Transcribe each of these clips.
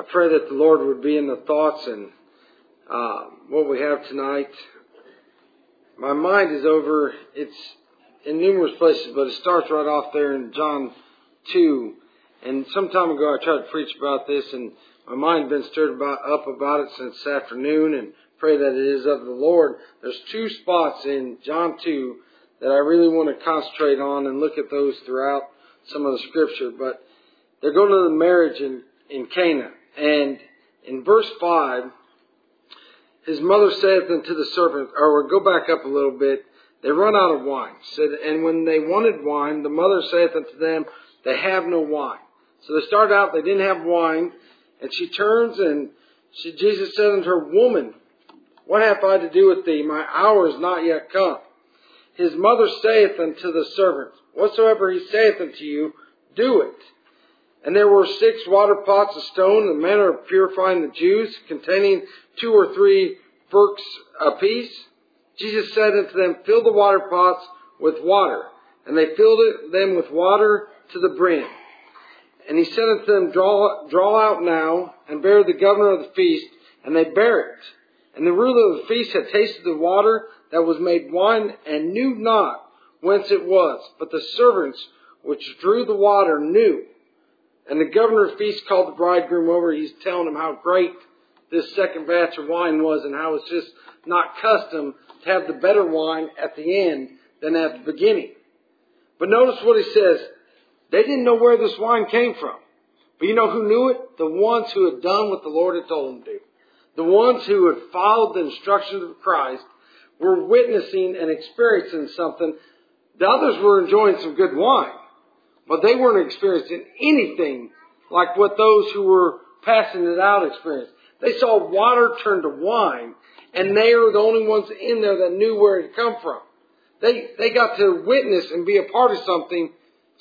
I pray that the Lord would be in the thoughts and what we have tonight. My mind is over, it's in numerous places, but it starts right off there in John 2. And some time ago I tried to preach about this, and my mind's been stirred up about it since this afternoon, and pray that it is of the Lord. There's two spots in John 2 that I really want to concentrate on and look at those throughout some of the scripture. But they're going to the marriage in Cana. And in verse 5, his mother saith unto the serpent, or we'll go back up a little bit, they run out of wine. Said, and when they wanted wine, the mother saith unto them, they have no wine. So they started out, they didn't have wine. And she turns and Jesus said unto her, Woman, what have I to do with thee? My hour is not yet come. His mother saith unto the servant, Whatsoever he saith unto you, do it. And there were 6 water pots of stone, the manner of purifying the Jews, containing 2 or 3 firks apiece. Jesus said unto them, Fill the water pots with water. And they filled them with water to the brim. And he said unto them, Draw out now, and bear the governor of the feast. And they bare it. And the ruler of the feast had tasted the water that was made wine, and knew not whence it was. But the servants which drew the water knew. And the governor of the feast called the bridegroom over. He's telling him how great this second batch of wine was, and how it's just not custom to have the better wine at the end than at the beginning. But notice what he says. They didn't know where this wine came from. But you know who knew it? The ones who had done what the Lord had told them to do. The ones who had followed the instructions of Christ were witnessing and experiencing something. The others were enjoying some good wine, but they weren't experiencing anything like what those who were passing it out experienced. They saw water turn to wine, and they were the only ones in there that knew where it had come from. They got to witness and be a part of something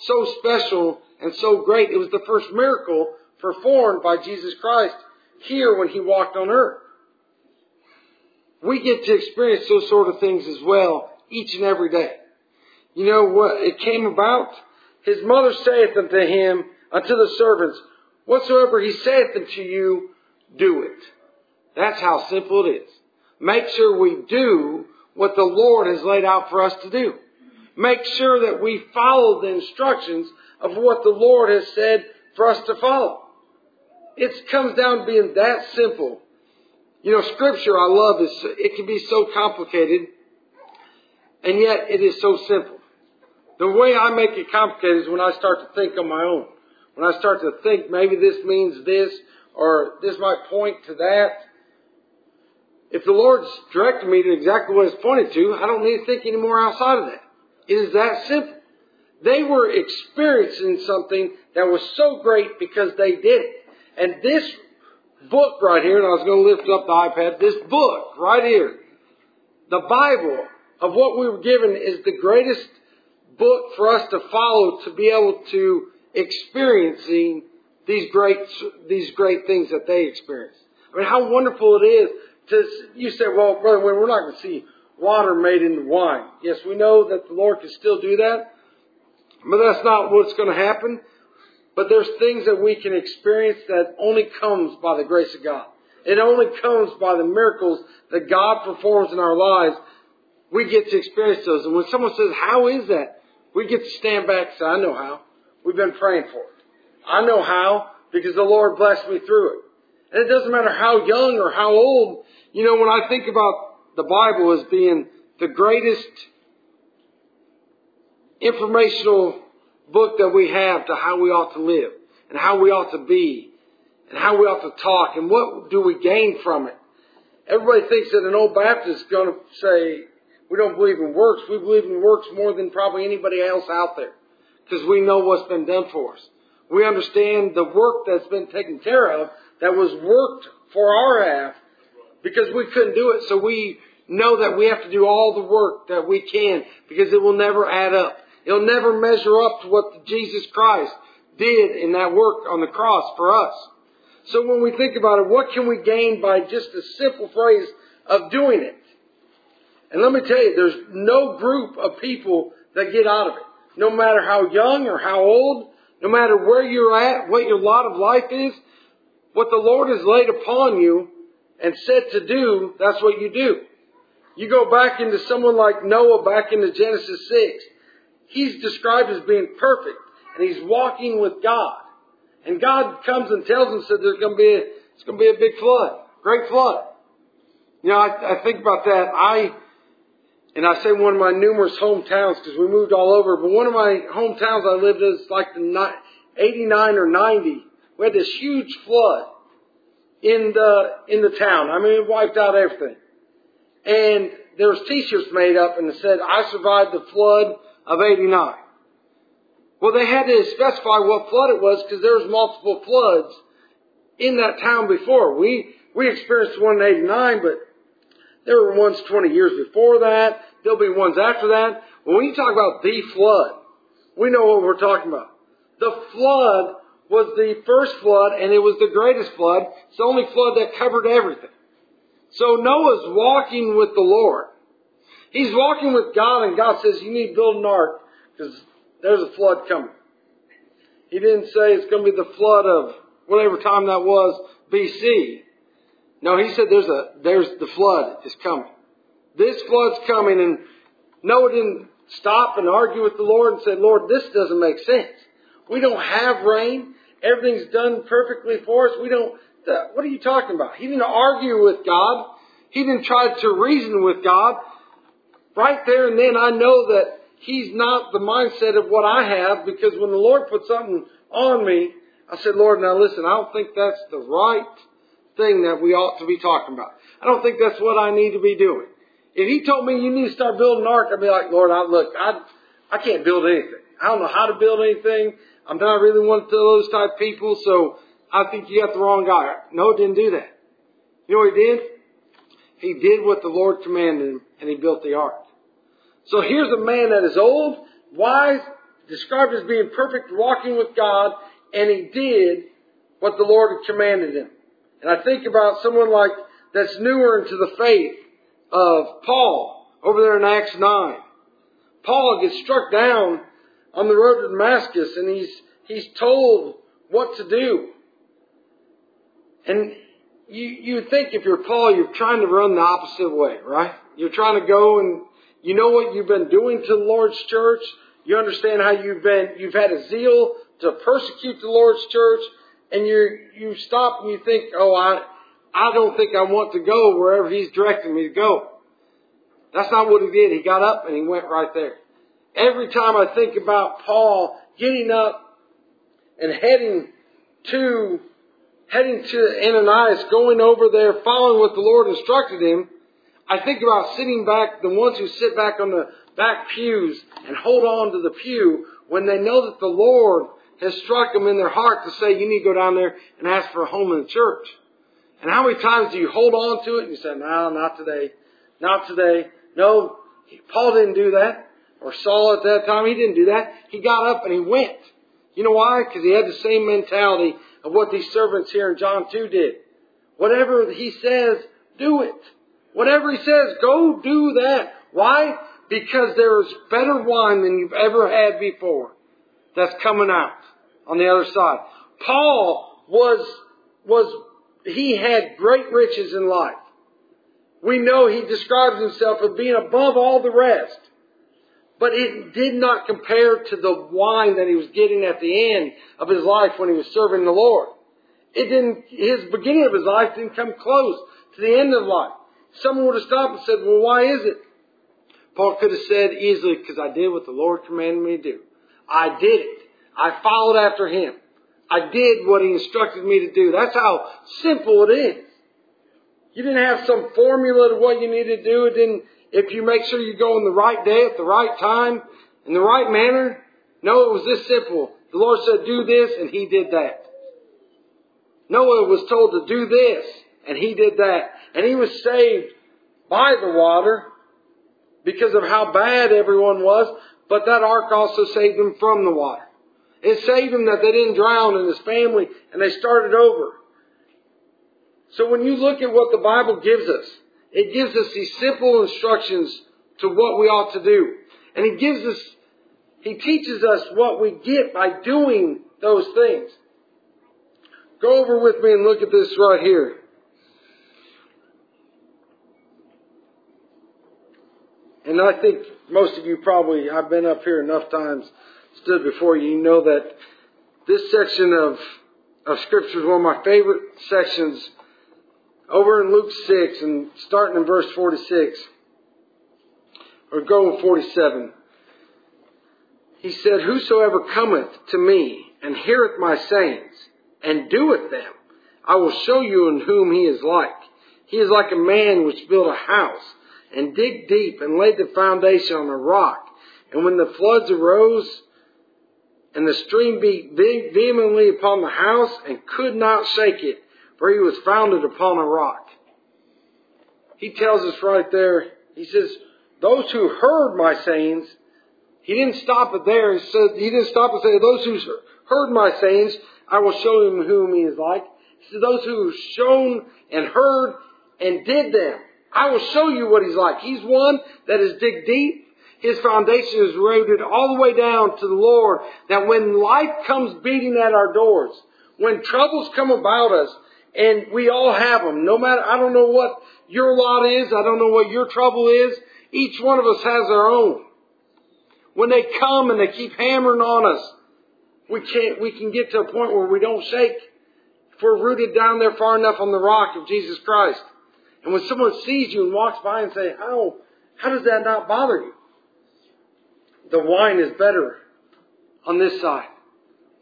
so special and so great. It was the first miracle performed by Jesus Christ here when he walked on earth. We get to experience those sort of things as well each and every day. You know what it came about? His mother saith unto him, unto the servants, Whatsoever he saith unto you, do it. That's how simple it is. Make sure we do what the Lord has laid out for us to do. Make sure that we follow the instructions of what the Lord has said for us to follow. It comes down to being that simple. You know, scripture I love is, it can be so complicated, and yet it is so simple. The way I make it complicated is when I start to think on my own. When I start to think, maybe this means this, or this might point to that. If the Lord's directed me to exactly what it's pointed to, I don't need to think any more outside of that. It is that simple. They were experiencing something that was so great because they did it. And this book right here, and I was going to lift up the iPad, this book right here, the Bible of what we were given, is the greatest book for us to follow to be able to experiencing these great things that they experienced. I mean, how wonderful it is to, you say, well, brother, we're not going to see water made into wine. Yes, we know that the Lord can still do that, but that's not what's going to happen. But there's things that we can experience that only comes by the grace of God. It only comes by the miracles that God performs in our lives. We get to experience those. And when someone says, how is that? We get to stand back and say, I know how. We've been praying for it. I know how, because the Lord blessed me through it. And it doesn't matter how young or how old. You know, when I think about the Bible as being the greatest informational book that we have to how we ought to live and how we ought to be and how we ought to talk and what do we gain from it. Everybody thinks that an old Baptist is going to say, we don't believe in works. We believe in works more than probably anybody else out there because we know what's been done for us. We understand the work that's been taken care of that was worked for our half because we couldn't do it. So we know that we have to do all the work that we can because it will never add up. It'll never measure up to what Jesus Christ did in that work on the cross for us. So when we think about it, what can we gain by just a simple phrase of doing it? And let me tell you, there's no group of people that get out of it. No matter how young or how old, no matter where you're at, what your lot of life is, What the Lord has laid upon you and said to do, that's what you do. You go back into someone like Noah back into Genesis 6. He's described as being perfect, and he's walking with God. And God comes and tells him, said, it's going to be a big flood, great flood. You know, I think about that. I say one of my numerous hometowns, because we moved all over, but one of my hometowns I lived in is like the 89 or 90. We had this huge flood in the town. I mean, it wiped out everything. And there was T-shirts made up and it said, I survived the flood of 89. Well, they had to specify what flood it was because there was multiple floods in that town before. We experienced one in 89, but there were ones 20 years before that. There'll be ones after that. When you talk about the flood, we know what we're talking about. The flood was the first flood, and it was the greatest flood. It's the only flood that covered everything. So Noah's walking with the Lord. He's walking with God, and God says, you need to build an ark, because there's a flood coming. He didn't say it's going to be the flood of whatever time that was, B.C. No, he said there's the flood is coming. This flood's coming, and Noah didn't stop and argue with the Lord and say, Lord, this doesn't make sense. We don't have rain. Everything's done perfectly for us. What are you talking about? He didn't argue with God. He didn't try to reason with God. Right there and then I know that he's not the mindset of what I have, because when the Lord put something on me, I said, Lord, now listen, I don't think that's the right thing that we ought to be talking about. I don't think that's what I need to be doing. If he told me you need to start building an ark, I'd be like, Lord, I can't build anything. I don't know how to build anything. I'm not really one of those type people, so I think you got the wrong guy. Noah didn't do that. You know what he did? He did what the Lord commanded him, and he built the ark. So here's a man that is old, wise, described as being perfect, walking with God, and he did what the Lord had commanded him. And I think about someone like that's newer into the faith of Paul over there in Acts 9. Paul gets struck down on the road to Damascus, and he's told what to do. And you think if you're Paul, you're trying to run the opposite way, right? You're trying to go, and you know what you've been doing to the Lord's church. You understand how you've had a zeal to persecute the Lord's church, and you stop and you think, oh, I don't think I want to go wherever he's directing me to go. That's not what he did. He got up and he went right there. Every time I think about Paul getting up and heading to Ananias, going over there, following what the Lord instructed him, I think about sitting back, the ones who sit back on the back pews and hold on to the pew when they know that the Lord has struck them in their heart to say, you need to go down there and ask for a home in the church. And how many times do you hold on to it and you say, no, not today, not today. No, Paul didn't do that. Or Saul at that time, he didn't do that. He got up and he went. You know why? Because he had the same mentality of what these servants here in John 2 did. Whatever he says, do it. Whatever he says, go do that. Why? Because there is better wine than you've ever had before that's coming out on the other side. Paul he had great riches in life. We know he describes himself as being above all the rest. But it did not compare to the wine that he was getting at the end of his life when he was serving the Lord. His beginning of his life didn't come close to the end of life. Someone would have stopped and said, well, why is it? Paul could have said easily, because I did what the Lord commanded me to do. I did it. I followed after him. I did what he instructed me to do. That's how simple it is. You didn't have some formula to what you needed to do. If you make sure you go on the right day at the right time, in the right manner. No, it was this simple. The Lord said, do this, and he did that. Noah was told to do this, and he did that. And he was saved by the water because of how bad everyone was, but that ark also saved him from the water. It saved him that they didn't drown in his family, and they started over. So when you look at what the Bible gives us, it gives us these simple instructions to what we ought to do. And he teaches us what we get by doing those things. Go over with me and look at this right here. And I think most of you probably, I've been up here enough times, stood before you, you know that this section of Scripture is one of my favorite sections. Over in Luke 6 and starting in verse 46, or go with 47, he said, "Whosoever cometh to me and heareth my sayings and doeth them, I will show you in whom he is like. He is like a man which built a house and digged deep and laid the foundation on a rock. And when the floods arose and the stream beat vehemently upon the house and could not shake it, for he was founded upon a rock." He tells us right there, he says, those who heard my sayings, he didn't stop it there. He didn't stop and say, those who heard my sayings, I will show him whom he is like. He said, those who shown and heard and did them, I will show you what he's like. He's one that is dig deep. His foundation is rooted all the way down to the Lord. That when life comes beating at our doors, when troubles come about us, and we all have them, no matter, I don't know what your lot is, I don't know what your trouble is, each one of us has our own. When they come and they keep hammering on us, we can get to a point where we don't shake if we're rooted down there far enough on the rock of Jesus Christ. And when someone sees you and walks by and say, how does that not bother you? The wine is better on this side.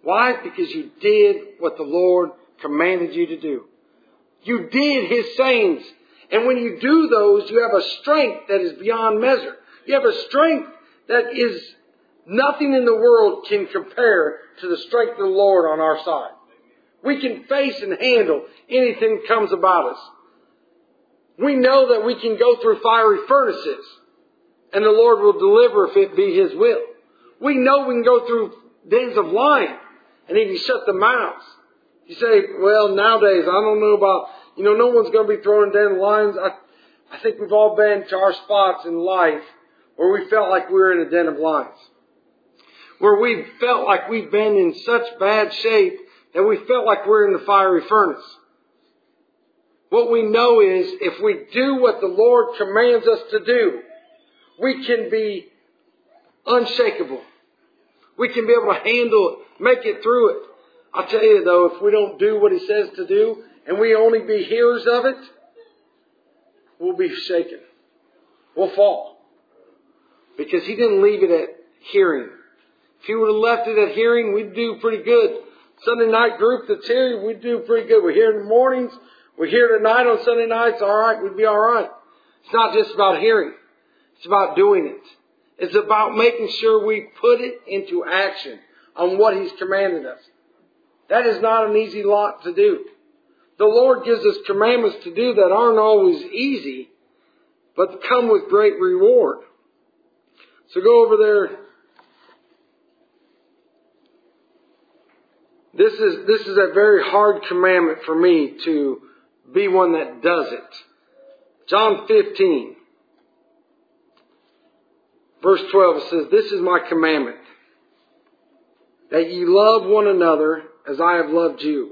Why? Because you did what the Lord commanded you to do. You did his sayings. And when you do those, you have a strength that is beyond measure. You have a strength that is nothing in the world can compare to the strength of the Lord on our side. We can face and handle anything that comes about us. We know that we can go through fiery furnaces, and the Lord will deliver if it be his will. We know we can go through dens of lions, and he can shut the mouths. You say, well, nowadays, I don't know about, no one's going to be throwing down lions. I think we've all been to our spots in life where we felt like we were in a den of lions, where we felt like we've been in such bad shape that we felt like we're in the fiery furnace. What we know is if we do what the Lord commands us to do, we can be unshakable. We can be able to handle it, make it through it. I'll tell you, though, if we don't do what he says to do and we only be hearers of it, we'll be shaken. We'll fall. Because he didn't leave it at hearing. If he would have left it at hearing, we'd do pretty good. Sunday night group that's here, we'd do pretty good. We're here in the mornings. We're here tonight on Sunday nights. All right, we'd be all right. It's not just about hearing. It's about doing it. It's about making sure we put it into action on what he's commanded us. That is not an easy lot to do. The Lord gives us commandments to do that aren't always easy, but come with great reward. So go over there. This is a very hard commandment for me to be one that does it. John 15, verse 12, it says, "This is my commandment, that ye love one another as I have loved you.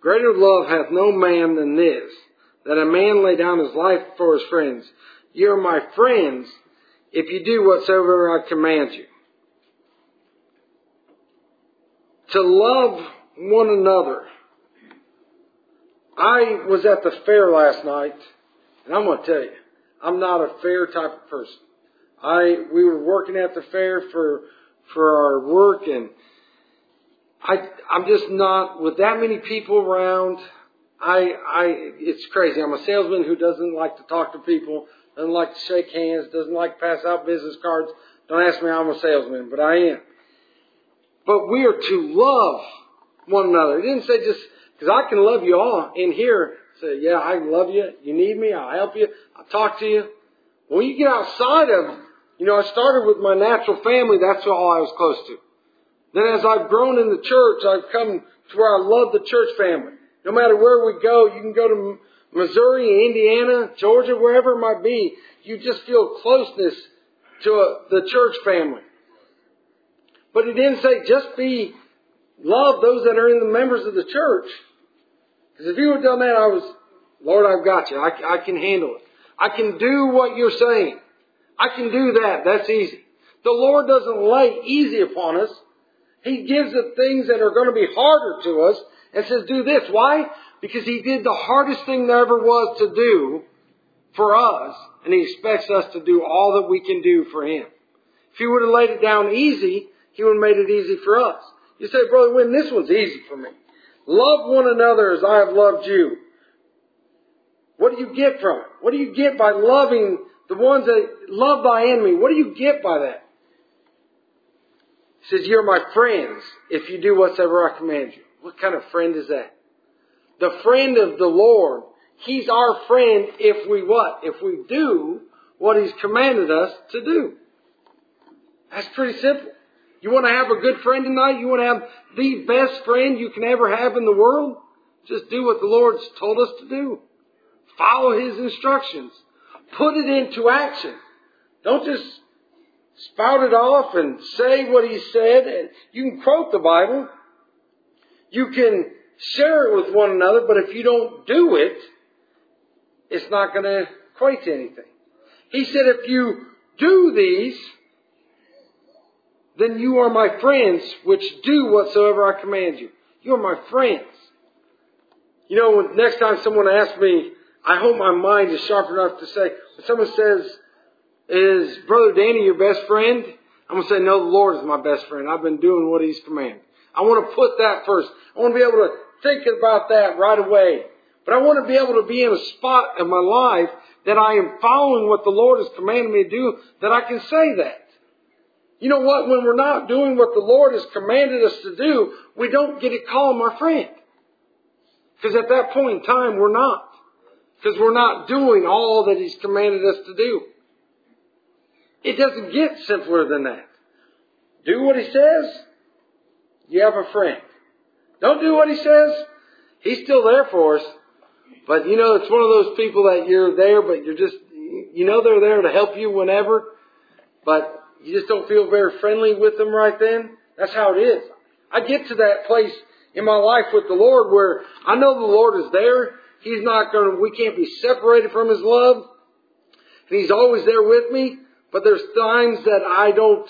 Greater love hath no man than this, that a man lay down his life for his friends. Ye are my friends, if you do whatsoever I command you." To love one another. I was at the fair last night, and I'm going to tell you, I'm not a fair type of person. We were working at the fair for our work, and I'm just not, with that many people around, it's crazy. I'm a salesman who doesn't like to talk to people, doesn't like to shake hands, doesn't like to pass out business cards. Don't ask me how I'm a salesman, but I am. But we are to love one another. It didn't say just, because I can love you all in here. Say, yeah, I love you. You need me. I'll help you. I'll talk to you. When you get outside of, I started with my natural family. That's all I was close to. Then as I've grown in the church, I've come to where I love the church family. No matter where we go, you can go to Missouri, Indiana, Georgia, wherever it might be. You just feel closeness to the church family. But it didn't say just be love those that are in the members of the church. Because if you would tell man, Lord, I've got you. I can handle it. I can do what you're saying. I can do that. That's easy. The Lord doesn't lay easy upon us. He gives us things that are going to be harder to us and says, do this. Why? Because He did the hardest thing there ever was to do for us, and He expects us to do all that we can do for Him. If He would have laid it down easy, He would have made it easy for us. You say, Brother Wynn, this one's easy for me. Love one another as I have loved you. What do you get from it? What do you get by loving the ones that love thy enemy? What do you get by that? He says, you're my friends if you do whatsoever I command you. What kind of friend is that? The friend of the Lord. He's our friend if we what? If we do what He's commanded us to do. That's pretty simple. You want to have a good friend tonight? You want to have the best friend you can ever have in the world? Just do what the Lord's told us to do. Follow His instructions. Put it into action. Don't just spout it off and say what He said. And you can quote the Bible. You can share it with one another, but if you don't do it, it's not going to equate to anything. He said, if you do these, then you are my friends, which do whatsoever I command you. You are my friends. You know, next time someone asks me, I hope my mind is sharp enough to say, when someone says, is Brother Danny your best friend? I'm going to say, no, the Lord is my best friend. I've been doing what He's commanded. I want to put that first. I want to be able to think about that right away. But I want to be able to be in a spot in my life that I am following what the Lord has commanded me to do, that I can say that. You know what? When we're not doing what the Lord has commanded us to do, we don't get to call Him our friend. Because at that point in time, we're not. Because we're not doing all that He's commanded us to do. It doesn't get simpler than that. Do what He says, you have a friend. Don't do what He says, He's still there for us. But you know, it's one of those people that you're there, but you're just, you know they're there to help you whenever, but you just don't feel very friendly with them right then. That's how it is. I get to that place in my life with the Lord where I know the Lord is there. He's not going to, we can't be separated from His love. And He's always there with me. But there's times that I don't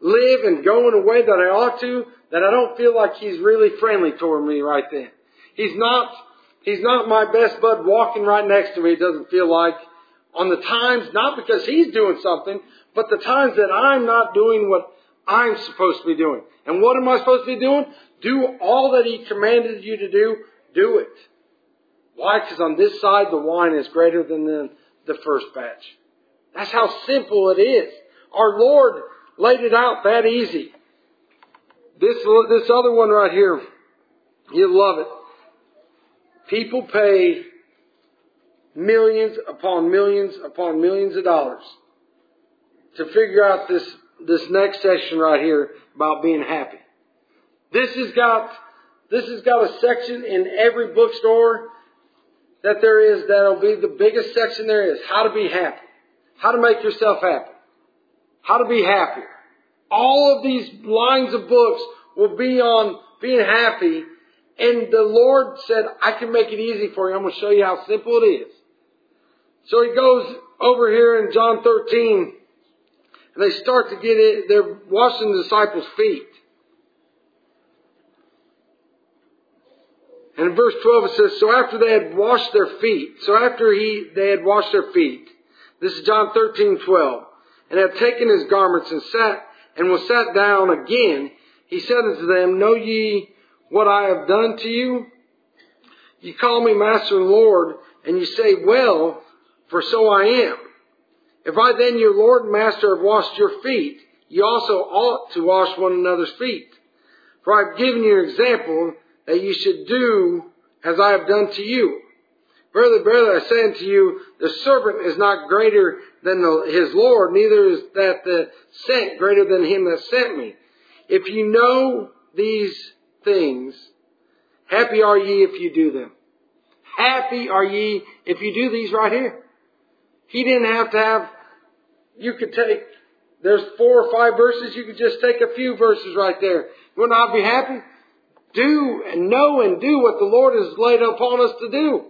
live and go in a way that I ought to, that I don't feel like He's really friendly toward me right then. He's not my best bud walking right next to me, it doesn't feel like. On the times, not because He's doing something, but the times that I'm not doing what I'm supposed to be doing. And what am I supposed to be doing? Do all that He commanded you to do. Do it. Why? Because on this side, the wine is greater than the first batch. That's how simple it is. Our Lord laid it out that easy. This other one right here, you love it. People pay millions upon millions of dollars to figure out this next section right here about being happy. This has got a section in every bookstore that there is that'll be the biggest section there is. How to be happy. How to make yourself happy. How to be happier. All of these lines of books will be on being happy. And the Lord said, I can make it easy for you. I'm going to show you how simple it is. So He goes over here in John 13. And they start to get it. They're washing the disciples' feet. And in verse 12 it says, So after they had washed their feet. This is John 13:12. And had taken His garments and was sat down again. He said unto them, know ye what I have done to you? You call me Master and Lord, and you say, well, for so I am. If I then, your Lord and Master, have washed your feet, you also ought to wash one another's feet. For I have given you an example that you should do as I have done to you. Verily, verily, I say unto you, the servant is not greater than his Lord, neither is that the sent greater than him that sent me. If you know these things, happy are ye if you do them. Happy are ye if you do these right here. He didn't have to have, you could take, there's 4 or 5 verses, you could just take a few verses right there. You want to not be happy? do and know and do what the Lord has laid upon us to do.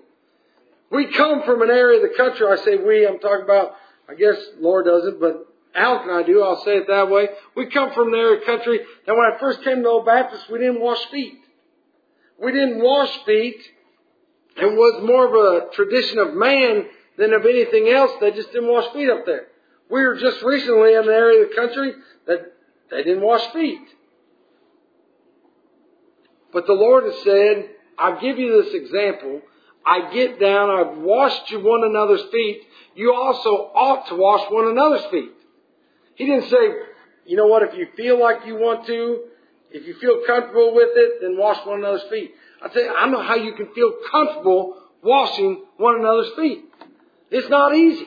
We come from an area of the country. I say we, I'm talking about, I guess Lord doesn't, but Al and I do, I'll say it that way. We come from an area of country that when I first came to Old Baptist, we didn't wash feet. We didn't wash feet. It was more of a tradition of man than of anything else. They just didn't wash feet up there. We were just recently in an area of the country that they didn't wash feet. But the Lord has said, I give you this example. I get down, I've washed you one another's feet. You also ought to wash one another's feet. He didn't say, you know what, if you feel like you want to, if you feel comfortable with it, then wash one another's feet. I tell you, I know how you can feel comfortable washing one another's feet. It's not easy.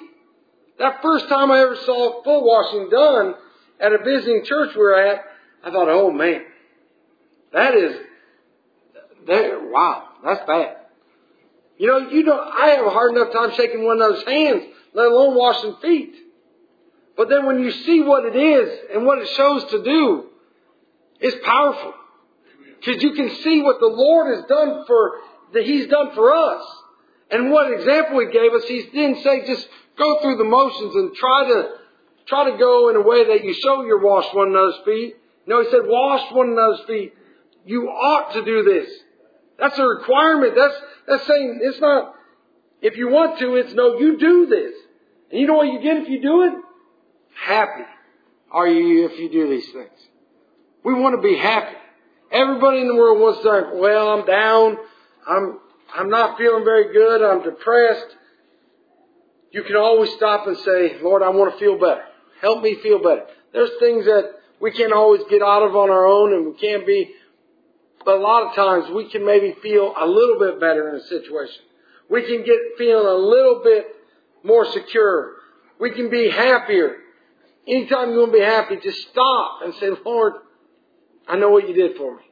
That first time I ever saw foot washing done at a visiting church we were at, I thought, oh man, wow, that's bad. I have a hard enough time shaking one another's hands, let alone washing feet. But then when you see what it is and what it shows to do, it's powerful. Because you can see what the Lord has done He's done for us. And what example He gave us, He didn't say just go through the motions and try to go in a way that you show your wash one another's feet. No, He said wash one another's feet. You ought to do this. That's a requirement. That's saying it's not if you want to, it's no, you do this. And you know what you get if you do it? Happy are you if you do these things. We want to be happy. Everybody in the world wants to, well, I'm down. I'm not feeling very good. I'm depressed. You can always stop and say, Lord, I want to feel better. Help me feel better. There's things that we can't always get out of on our own and we can't be. But a lot of times we can maybe feel a little bit better in a situation. We can get feeling a little bit more secure. We can be happier. Anytime you want to be happy, just stop and say, Lord, I know what you did for me.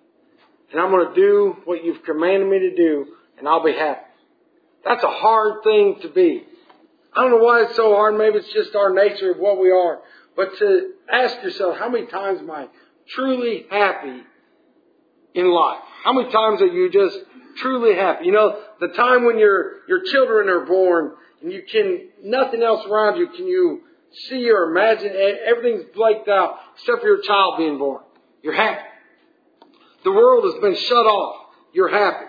And I'm going to do what you've commanded me to do, and I'll be happy. That's a hard thing to be. I don't know why it's so hard. Maybe it's just our nature of what we are. But to ask yourself, how many times am I truly happy in life? How many times are you just truly happy? You know, the time when your children are born, and you can, nothing else around you can you see or imagine, everything's blanked out except for your child being born. You're happy. The world has been shut off. You're happy.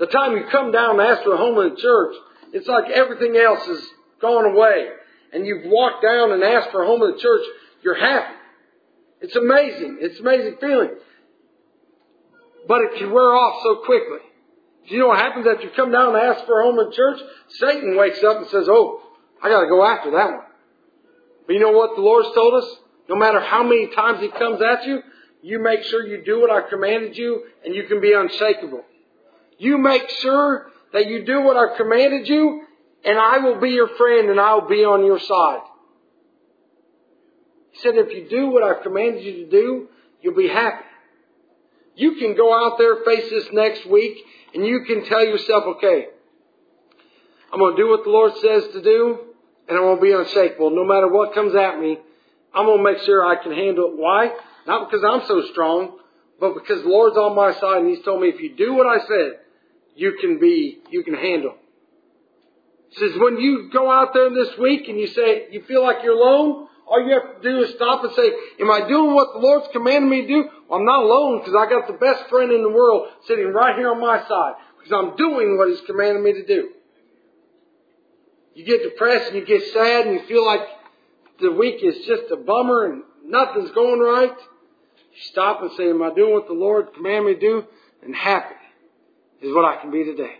The time you come down and ask for a home in the church, it's like everything else has gone away. And you've walked down and asked for a home in the church, you're happy. It's amazing. It's an amazing feeling. But it can wear off so quickly. Do you know what happens after you come down and ask for a home in the church? Satan wakes up and says, oh, I got to go after that one. But you know what the Lord's told us? No matter how many times he comes at you, you make sure you do what I commanded you, and you can be unshakable. You make sure that you do what I commanded you, and I will be your friend, and I will be on your side. He said, if you do what I commanded you to do, you'll be happy. You can go out there, face this next week, and you can tell yourself, okay, I'm going to do what the Lord says to do, and I'm going to be unshakable. No matter what comes at me, I'm going to make sure I can handle it. Why? Not because I'm so strong, but because the Lord's on my side and He's told me if you do what I said, you can handle. He says when you go out there this week and you say you feel like you're alone, all you have to do is stop and say, am I doing what the Lord's commanded me to do? Well, I'm not alone because I got the best friend in the world sitting right here on my side because I'm doing what He's commanded me to do. You get depressed and you get sad and you feel like the week is just a bummer and nothing's going right. You stop and say, am I doing what the Lord commanded me to do? And happy is what I can be today.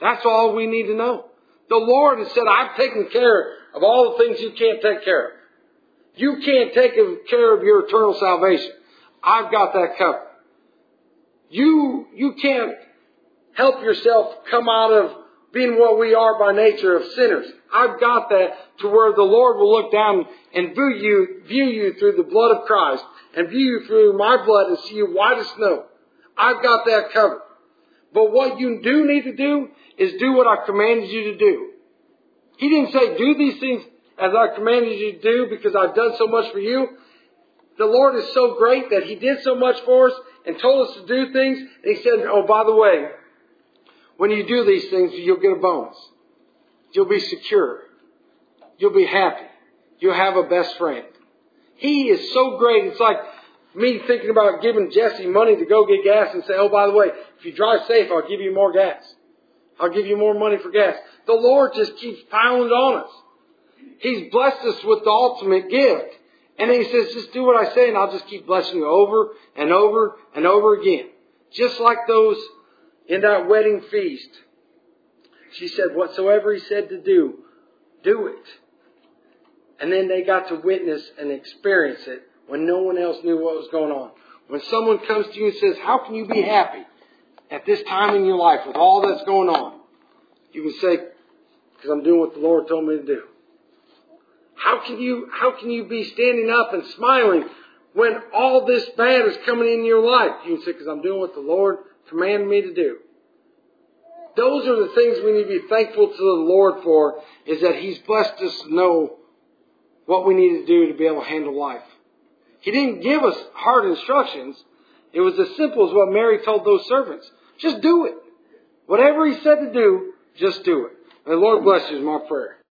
That's all we need to know. The Lord has said, I've taken care of all the things you can't take care of. You can't take care of your eternal salvation. I've got that covered. You can't help yourself come out of being what we are by nature of sinners. I've got that to where the Lord will look down and view you through the blood of Christ and view you through my blood and see you white as snow. I've got that covered. But what you do need to do is do what I commanded you to do. He didn't say do these things as I commanded you to do because I've done so much for you. The Lord is so great that He did so much for us and told us to do things. And He said, oh, by the way, when you do these things, you'll get a bonus. You'll be secure. You'll be happy. You'll have a best friend. He is so great. It's like me thinking about giving Jesse money to go get gas and say, oh, by the way, if you drive safe, I'll give you more gas. I'll give you more money for gas. The Lord just keeps piling on us. He's blessed us with the ultimate gift. And He says, just do what I say and I'll just keep blessing you over and over and over again. Just like those in that wedding feast. She said, whatsoever He said to do, do it. And then they got to witness and experience it when no one else knew what was going on. When someone comes to you and says, how can you be happy at this time in your life with all that's going on? You can say, because I'm doing what the Lord told me to do. How can you be standing up and smiling when all this bad is coming in your life? You can say, because I'm doing what the Lord commanded me to do. Those are the things we need to be thankful to the Lord for, is that He's blessed us to know what we need to do to be able to handle life. He didn't give us hard instructions. It was as simple as what Mary told those servants. Just do it. Whatever He said to do, just do it. May the Lord bless you is my prayer.